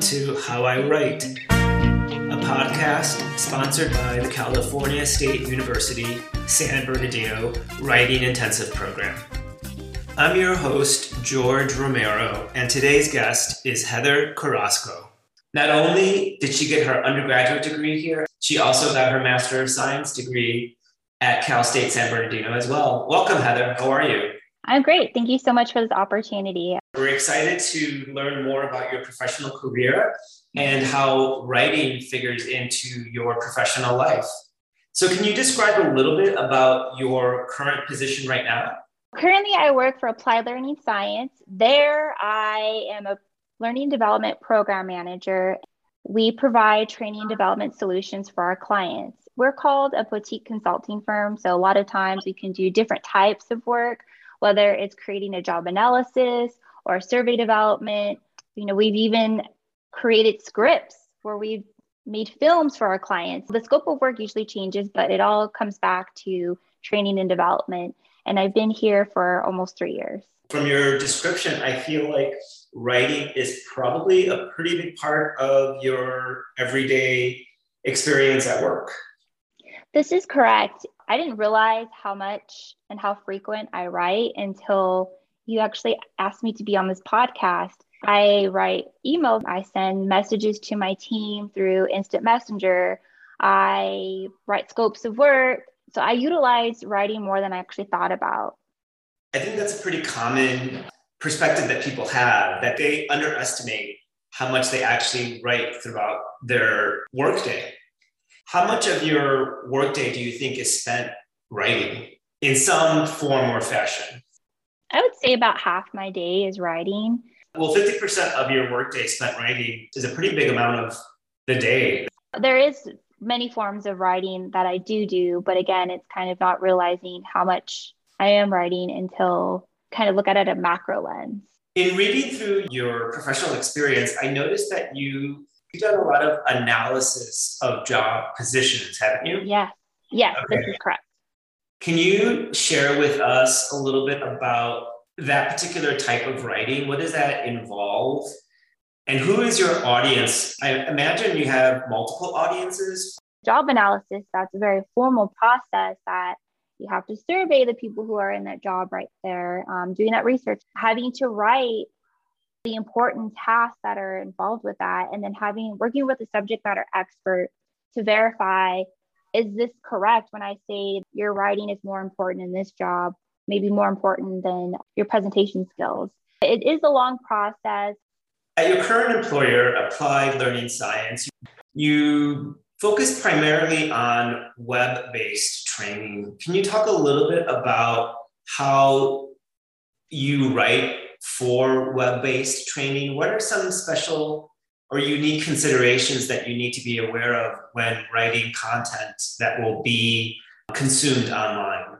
Welcome to How I Write, a podcast sponsored by the California State University San Bernardino Writing Intensive Program. I'm your host, George Romero, and today's guest is Heather Carrasco. Not only did she get her undergraduate degree here, she also got her Master of Science degree at Cal State San Bernardino as well. Welcome, Heather. How are you? I'm great. Thank you so much for this opportunity. We're excited to learn more about your professional career and how writing figures into your professional life. So can you describe a little bit about your current position right now? Currently, I work for Applied Learning Science. There, I am a learning development program manager. We provide training and development solutions for our clients. We're called a boutique consulting firm, so a lot of times we can do different types of work, whether it's creating a job analysis or survey development. You know, we've even created scripts where we've made films for our clients. The scope of work usually changes, but it all comes back to training and development. And I've been here for almost 3 years. From your description, I feel like writing is probably a pretty big part of your everyday experience at work. This is correct. I didn't realize how much and how frequent I write until you actually asked me to be on this podcast. I write emails. I send messages to my team through Instant Messenger. I write scopes of work. So I utilize writing more than I actually thought about. I think that's a pretty common perspective that people have, that they underestimate how much they actually write throughout their workday. How much of your workday do you think is spent writing in some form or fashion? I would say about half my day is writing. Well, 50% of your workday spent writing is a pretty big amount of the day. There is many forms of writing that I do, but again, it's kind of not realizing how much I am writing until kind of look at it at a macro lens. In reading through your professional experience, I noticed that You've done a lot of analysis of job positions, haven't you? Yes, okay. This is correct. Can you share with us a little bit about that particular type of writing? What does that involve? And who is your audience? I imagine you have multiple audiences. Job analysis, that's a very formal process that you have to survey the people who are in that job right there, doing that research, having to write the important tasks that are involved with that, and then working with a subject matter expert to verify, is this correct when I say your writing is more important in this job, maybe more important than your presentation skills. It is a long process. At your current employer, Applied Learning Science, you focus primarily on web-based training. Can you talk a little bit about how you write for web-based training? What are some special or unique considerations that you need to be aware of when writing content that will be consumed online?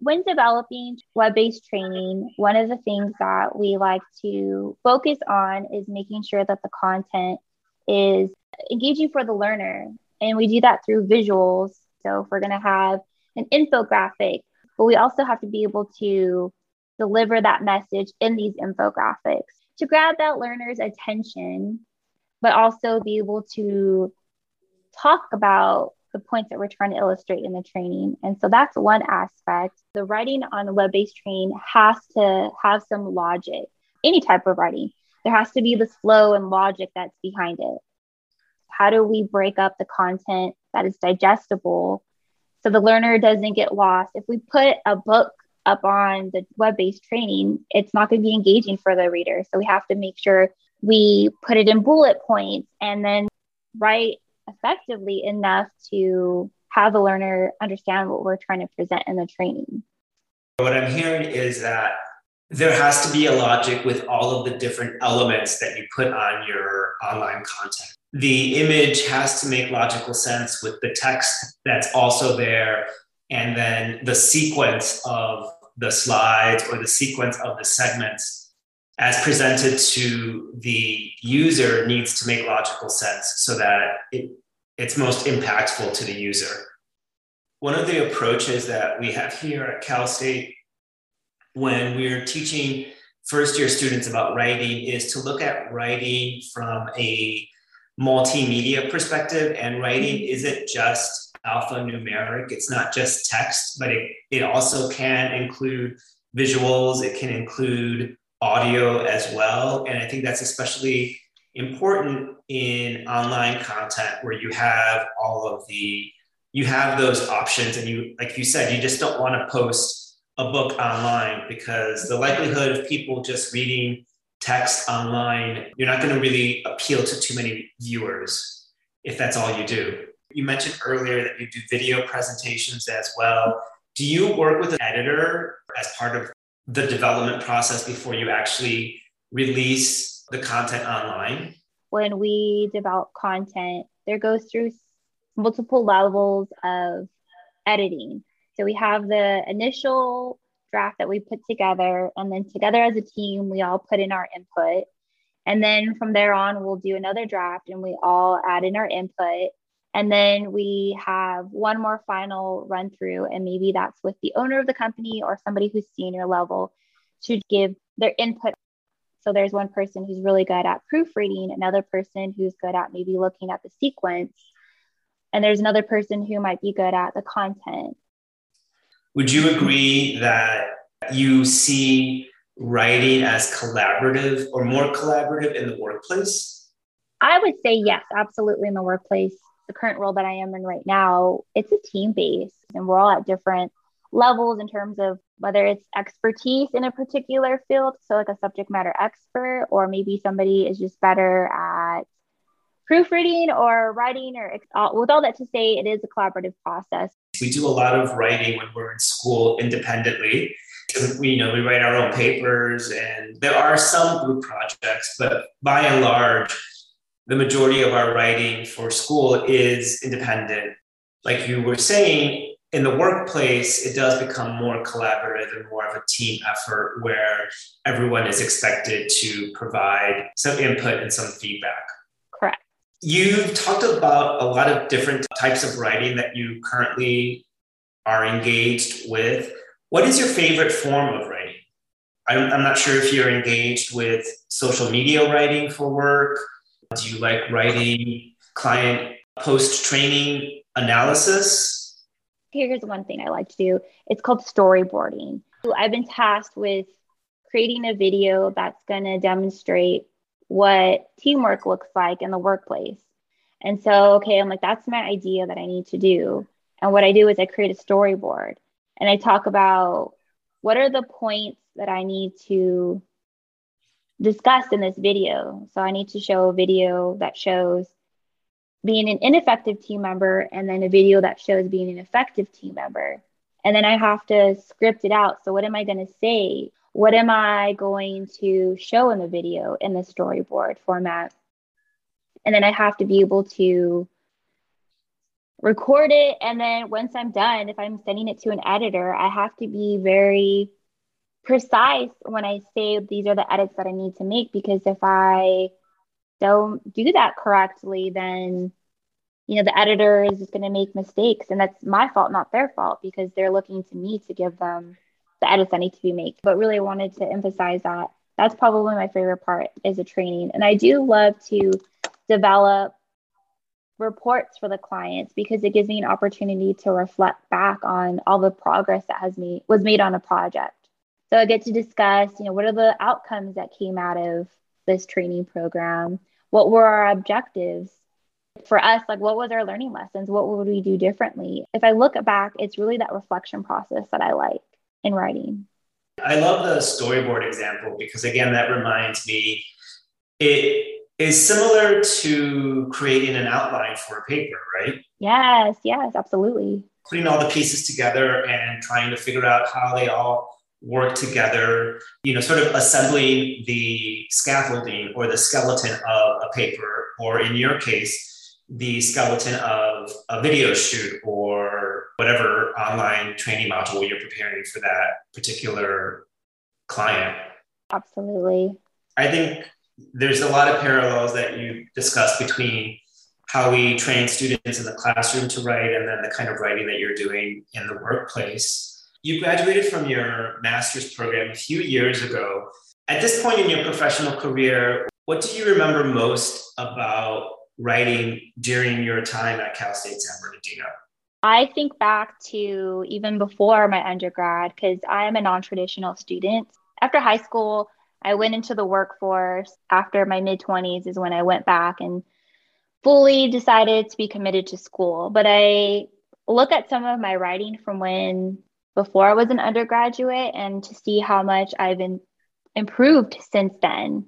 When developing web-based training, one of the things that we like to focus on is making sure that the content is engaging for the learner. And we do that through visuals. So if we're going to have an infographic, but we also have to be able to deliver that message in these infographics to grab that learner's attention, but also be able to talk about the points that we're trying to illustrate in the training. And so that's one aspect. The writing on a web-based training has to have some logic. Any type of writing, there has to be this flow and logic that's behind it. How do we break up the content that is digestible so the learner doesn't get lost? If we put a book up on the web-based training, it's not going to be engaging for the reader. So we have to make sure we put it in bullet points and then write effectively enough to have the learner understand what we're trying to present in the training. What I'm hearing is that there has to be a logic with all of the different elements that you put on your online content. The image has to make logical sense with the text that's also there, and then the sequence of the slides or the sequence of the segments as presented to the user needs to make logical sense so that it's most impactful to the user. One of the approaches that we have here at Cal State when we're teaching first-year students about writing is to look at writing from a multimedia perspective. And writing isn't just alphanumeric. It's not just text, but it also can include visuals. It can include audio as well. And I think that's especially important in online content where you have all of the, you have those options. And you, like you said, you just don't want to post a book online because the likelihood of people just reading text online, you're not going to really appeal to too many viewers if that's all you do. You mentioned earlier that you do video presentations as well. Do you work with an editor as part of the development process before you actually release the content online? When we develop content, there goes through multiple levels of editing. So we have the initial draft that we put together, and then together as a team, we all put in our input. And then from there on, we'll do another draft and we all add in our input. And then we have one more final run through, and maybe that's with the owner of the company or somebody who's senior level to give their input. So there's one person who's really good at proofreading, another person who's good at maybe looking at the sequence, and there's another person who might be good at the content. Would you agree that you see writing as collaborative or more collaborative in the workplace? I would say yes, absolutely in the workplace. The current role that I am in right now, it's a team base, and we're all at different levels in terms of whether it's expertise in a particular field, so like a subject matter expert, or maybe somebody is just better at proofreading or writing, or with all that to say, it is a collaborative process. We do a lot of writing when we're in school independently. We write our own papers, and there are some group projects, but by and large, the majority of our writing for school is independent. Like you were saying, in the workplace, it does become more collaborative and more of a team effort where everyone is expected to provide some input and some feedback. Correct. You've talked about a lot of different types of writing that you currently are engaged with. What is your favorite form of writing? I'm not sure if you're engaged with social media writing for work. Do you like writing client post-training analysis? Here's one thing I like to do. It's called storyboarding. I've been tasked with creating a video that's going to demonstrate what teamwork looks like in the workplace. And so, I'm like, that's my idea that I need to do. And what I do is I create a storyboard and I talk about what are the points that I need to discussed in this video. So I need to show a video that shows being an ineffective team member, and then a video that shows being an effective team member. And then I have to script it out. So what am I going to say? What am I going to show in the video in the storyboard format? And then I have to be able to record it. And then once I'm done, if I'm sending it to an editor, I have to be very precise when I say these are the edits that I need to make, because if I don't do that correctly, then the editor is just going to make mistakes, and that's my fault, not their fault, because they're looking to me to give them the edits that need to be made. But really, I wanted to emphasize that that's probably my favorite part is a training, and I do love to develop reports for the clients because it gives me an opportunity to reflect back on all the progress that was made on a project. So I get to discuss, what are the outcomes that came out of this training program? What were our objectives for us? Like, what was our learning lessons? What would we do differently? If I look back, it's really that reflection process that I like in writing. I love the storyboard example because, again, that reminds me, it is similar to creating an outline for a paper, right? Yes, absolutely. Putting all the pieces together and trying to figure out how they all work together, sort of assembling the scaffolding or the skeleton of a paper, or in your case, the skeleton of a video shoot or whatever online training module you're preparing for that particular client. Absolutely. I think there's a lot of parallels that you discussed between how we train students in the classroom to write and then the kind of writing that you're doing in the workplace. You graduated from your master's program a few years ago. At this point in your professional career, what do you remember most about writing during your time at Cal State San Bernardino? I think back to even before my undergrad, because I am a non-traditional student. After high school, I went into the workforce. After my mid-20s is when I went back and fully decided to be committed to school. But I look at some of my writing from when before I was an undergraduate and to see how much I've improved since then.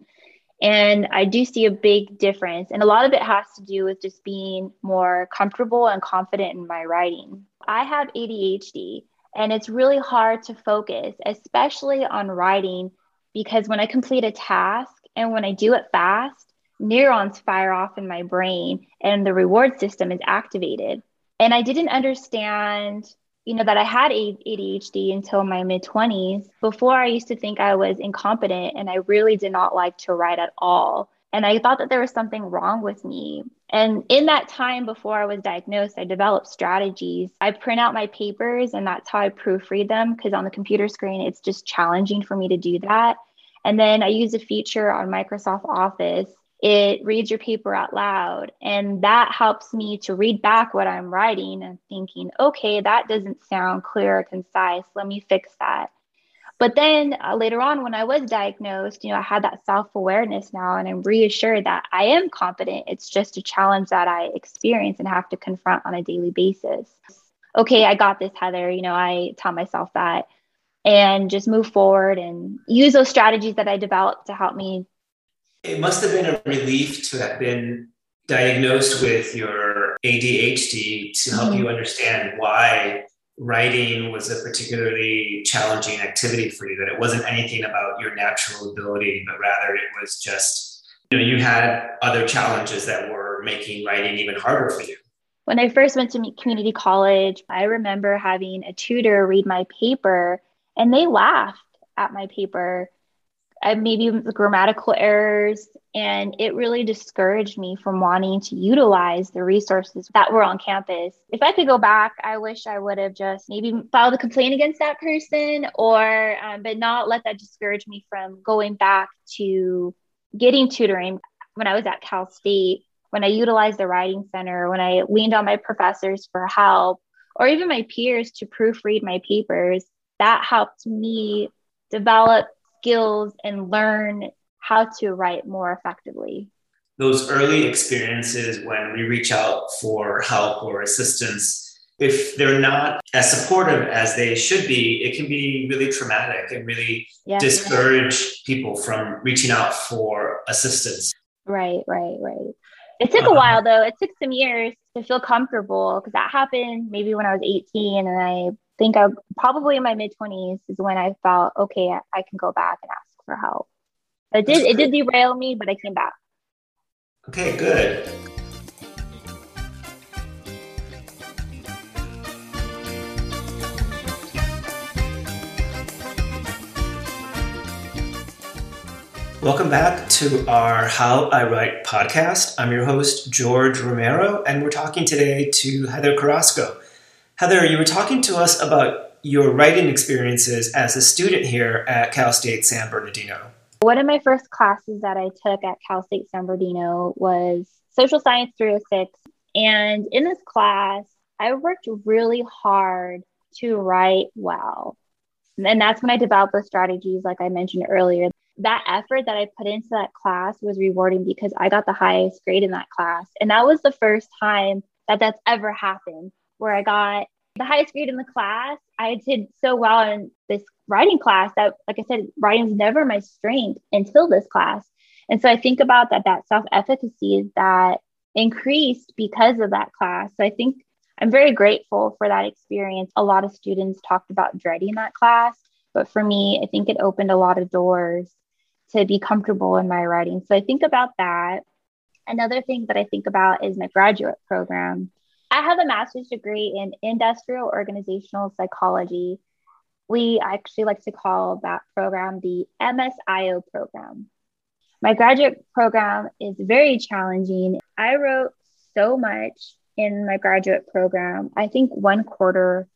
And I do see a big difference. And a lot of it has to do with just being more comfortable and confident in my writing. I have ADHD, and it's really hard to focus, especially on writing, because when I complete a task and when I do it fast, neurons fire off in my brain and the reward system is activated. And I didn't understand, that I had ADHD until my mid-20s. Before, I used to think I was incompetent and I really did not like to write at all. And I thought that there was something wrong with me. And in that time before I was diagnosed, I developed strategies. I print out my papers and that's how I proofread them, because on the computer screen, it's just challenging for me to do that. And then I use a feature on Microsoft Office. It reads your paper out loud. And that helps me to read back what I'm writing and thinking, okay, that doesn't sound clear or concise. Let me fix that. But then later on, when I was diagnosed, I had that self-awareness now, and I'm reassured that I am competent. It's just a challenge that I experience and have to confront on a daily basis. Okay, I got this, Heather. I tell myself that and just move forward and use those strategies that I developed to help me. It must have been a relief to have been diagnosed with your ADHD to help you understand why writing was a particularly challenging activity for you, that it wasn't anything about your natural ability, but rather it was just, you had other challenges that were making writing even harder for you. When I first went to community college, I remember having a tutor read my paper and they laughed at my paper. Maybe grammatical errors, and it really discouraged me from wanting to utilize the resources that were on campus. If I could go back, I wish I would have just maybe filed a complaint against that person, or but not let that discourage me from going back to getting tutoring. When I was at Cal State, when I utilized the Writing Center, when I leaned on my professors for help, or even my peers to proofread my papers, that helped me develop skills and learn how to write more effectively. Those early experiences when we reach out for help or assistance, if they're not as supportive as they should be, it can be really traumatic and really discourage people from reaching out for assistance. Right. It took a while though. It took some years to feel comfortable, because that happened maybe when I was 18, and I think probably in my mid-20s is when I felt, okay, I can go back and ask for help. It did derail me, but I came back. Okay, good. Welcome back to our How I Write podcast. I'm your host, George Romero, and we're talking today to Heather Carrasco. Heather, you were talking to us about your writing experiences as a student here at Cal State San Bernardino. One of my first classes that I took at Cal State San Bernardino was Social Science 306. And in this class, I worked really hard to write well. And that's when I developed those strategies, like I mentioned earlier. That effort that I put into that class was rewarding because I got the highest grade in that class. And that was the first time that that's ever happened, where I got the highest grade in the class. I did so well in this writing class that, like I said, writing's never my strength until this class. And so I think about that self-efficacy that increased because of that class. So I think I'm very grateful for that experience. A lot of students talked about dreading that class, but for me, I think it opened a lot of doors to be comfortable in my writing. So I think about that. Another thing that I think about is my graduate program. I have a master's degree in industrial organizational psychology. We actually like to call that program the MSIO program. My graduate program is very challenging. I wrote so much in my graduate program. I think one quarter,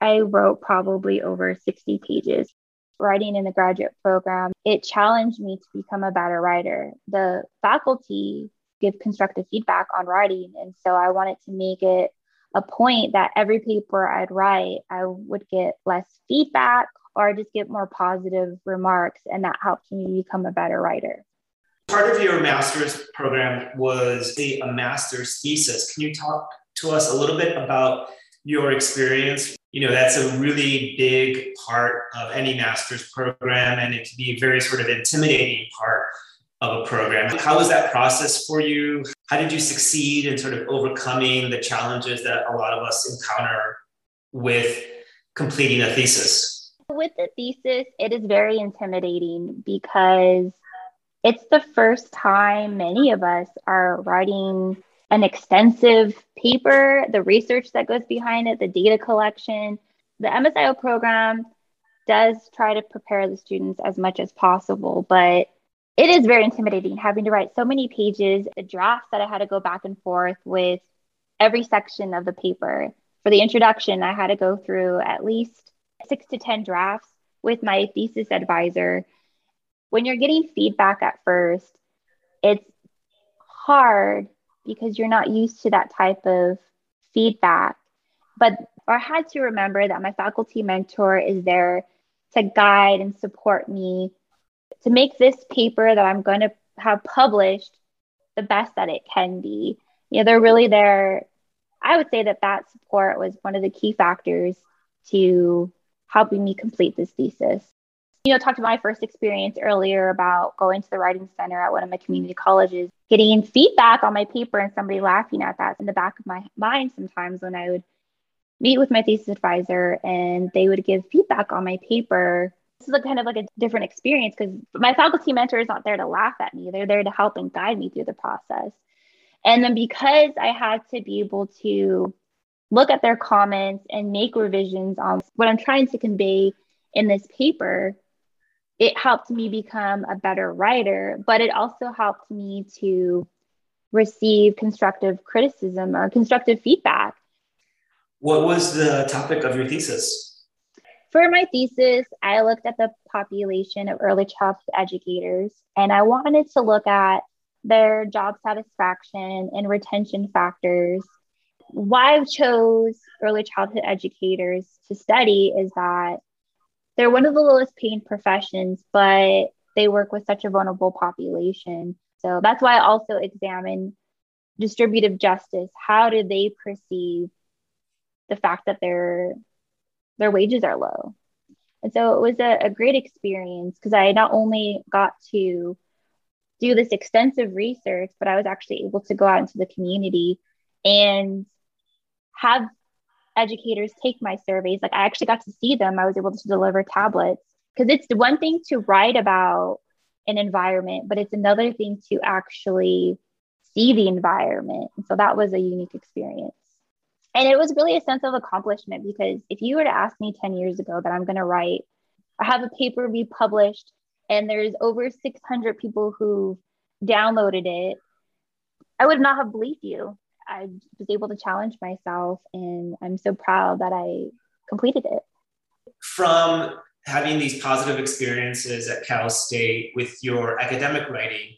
I wrote probably over 60 pages. writing in the graduate program, it challenged me to become a better writer. The faculty give constructive feedback on writing. And so I wanted to make it a point that every paper I'd write, I would get less feedback or just get more positive remarks. And that helped me become a better writer. Part of your master's program was a master's thesis. Can you talk to us a little bit about your experience? You know, that's a really big part of any master's program, and it can be a very sort of intimidating part of a program. How was that process for you? How did you succeed in sort of overcoming the challenges that a lot of us encounter with completing a thesis? With the thesis, it is very intimidating because it's the first time many of us are writing an extensive paper, the research that goes behind it, the data collection. The MSIO program does try to prepare the students as much as possible, but it is very intimidating having to write so many pages, the drafts that I had to go back and forth with every section of the paper. For the introduction, I had to go through at least 6 to 10 drafts with my thesis advisor. When you're getting feedback at first, it's hard because you're not used to that type of feedback. But I had to remember that my faculty mentor is there to guide and support me to make this paper that I'm going to have published the best that it can be. You know, they're really there. I would say that that support was one of the key factors to helping me complete this thesis. You know, talked about my first experience earlier about going to the writing center at one of my community colleges, getting feedback on my paper and somebody laughing at that in the back of my mind sometimes when I would meet with my thesis advisor and they would give feedback on my paper. This is kind of like a different experience because my faculty mentor is not there to laugh at me. They're there to help and guide me through the process. And then because I had to be able to look at their comments and make revisions on what I'm trying to convey in this paper, it helped me become a better writer, but it also helped me to receive constructive criticism or constructive feedback. What was the topic of your thesis? For my thesis, I looked at the population of early childhood educators, and I wanted to look at their job satisfaction and retention factors. Why I chose early childhood educators to study is that they're one of the lowest paid professions, but they work with such a vulnerable population. So that's why I also examine distributive justice. How do they perceive the fact that their wages are low? And so it was a great experience because I not only got to do this extensive research, but I was actually able to go out into the community and have educators take my surveys. Like I actually got to see them. I was able to deliver tablets because it's one thing to write about an environment, but it's another thing to actually see the environment. And so that was a unique experience. And it was really a sense of accomplishment because if you were to ask me 10 years ago that I'm going to write, I have a paper be published and there's over 600 people who downloaded it, I would not have believed you. I was able to challenge myself and I'm so proud that I completed it. From having these positive experiences at Cal State with your academic writing,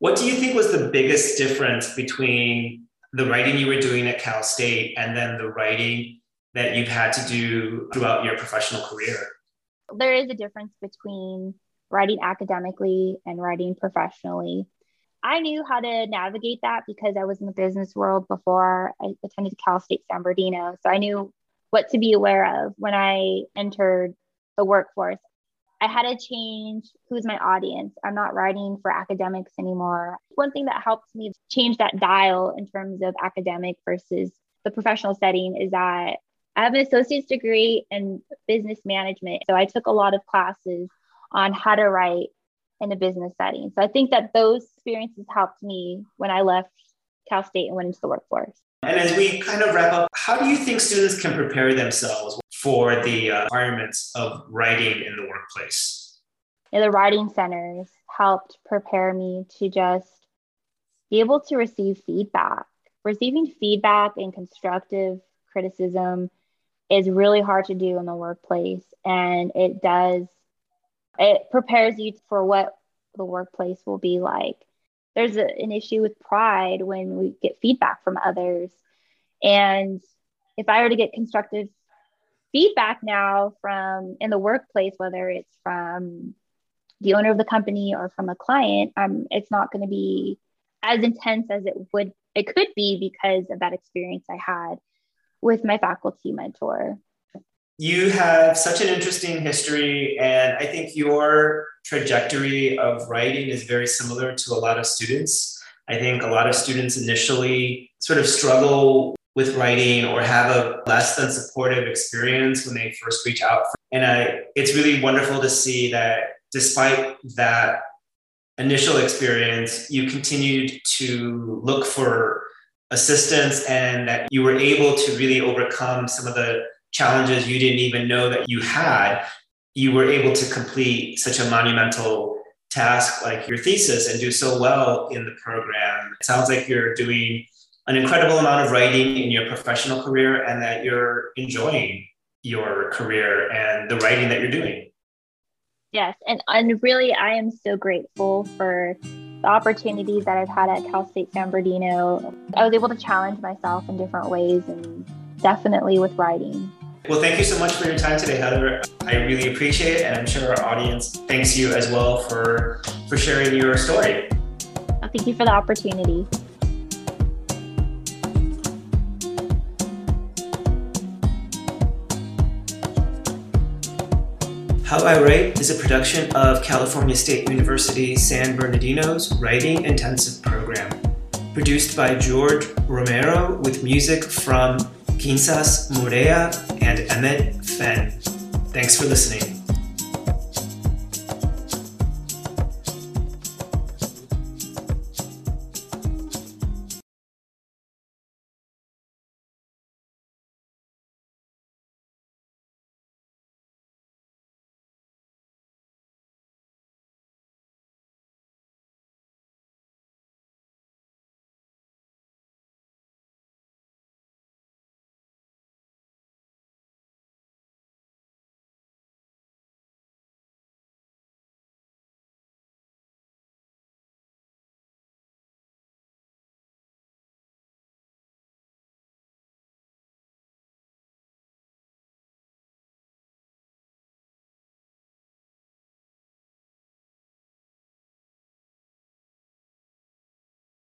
what do you think was the biggest difference between the writing you were doing at Cal State and then the writing that you've had to do throughout your professional career? There is a difference between writing academically and writing professionally. I knew how to navigate that because I was in the business world before I attended Cal State San Bernardino. So I knew what to be aware of when I entered the workforce. I had to change who's my audience. I'm not writing for academics anymore. One thing that helped me change that dial in terms of academic versus the professional setting is that I have an associate's degree in business management. So I took a lot of classes on how to write in a business setting. So I think that those experiences helped me when I left Cal State and went into the workforce. And as we kind of wrap up, how do you think students can prepare themselves for the requirements of writing in the workplace? And the writing centers helped prepare me to just be able to receive feedback. Receiving feedback and constructive criticism is really hard to do in the workplace. And it does It prepares you for what the workplace will be like. There's an issue with pride when we get feedback from others. And if I were to get constructive feedback now from in the workplace, whether it's from the owner of the company or from a client, it's not going to be as intense as it could be because of that experience I had with my faculty mentor. You have such an interesting history, and I think your trajectory of writing is very similar to a lot of students. I think a lot of students initially sort of struggle with writing or have a less than supportive experience when they first reach out. And it's really wonderful to see that despite that initial experience, you continued to look for assistance and that you were able to really overcome some of the challenges you didn't even know that you had. You were able to complete such a monumental task like your thesis and do so well in the program. It sounds like you're doing an incredible amount of writing in your professional career and that you're enjoying your career and the writing that you're doing. Yes, and really I am so grateful for the opportunities that I've had at Cal State San Bernardino. I was able to challenge myself in different ways and definitely with writing. Well, thank you so much for your time today, Heather. I really appreciate it, and I'm sure our audience thanks you as well for sharing your story. Thank you for the opportunity. How I Write is a production of California State University San Bernardino's Writing Intensive Program, produced by George Romero with music from Kinsas Morea and Emmett Fenn. Thanks for listening.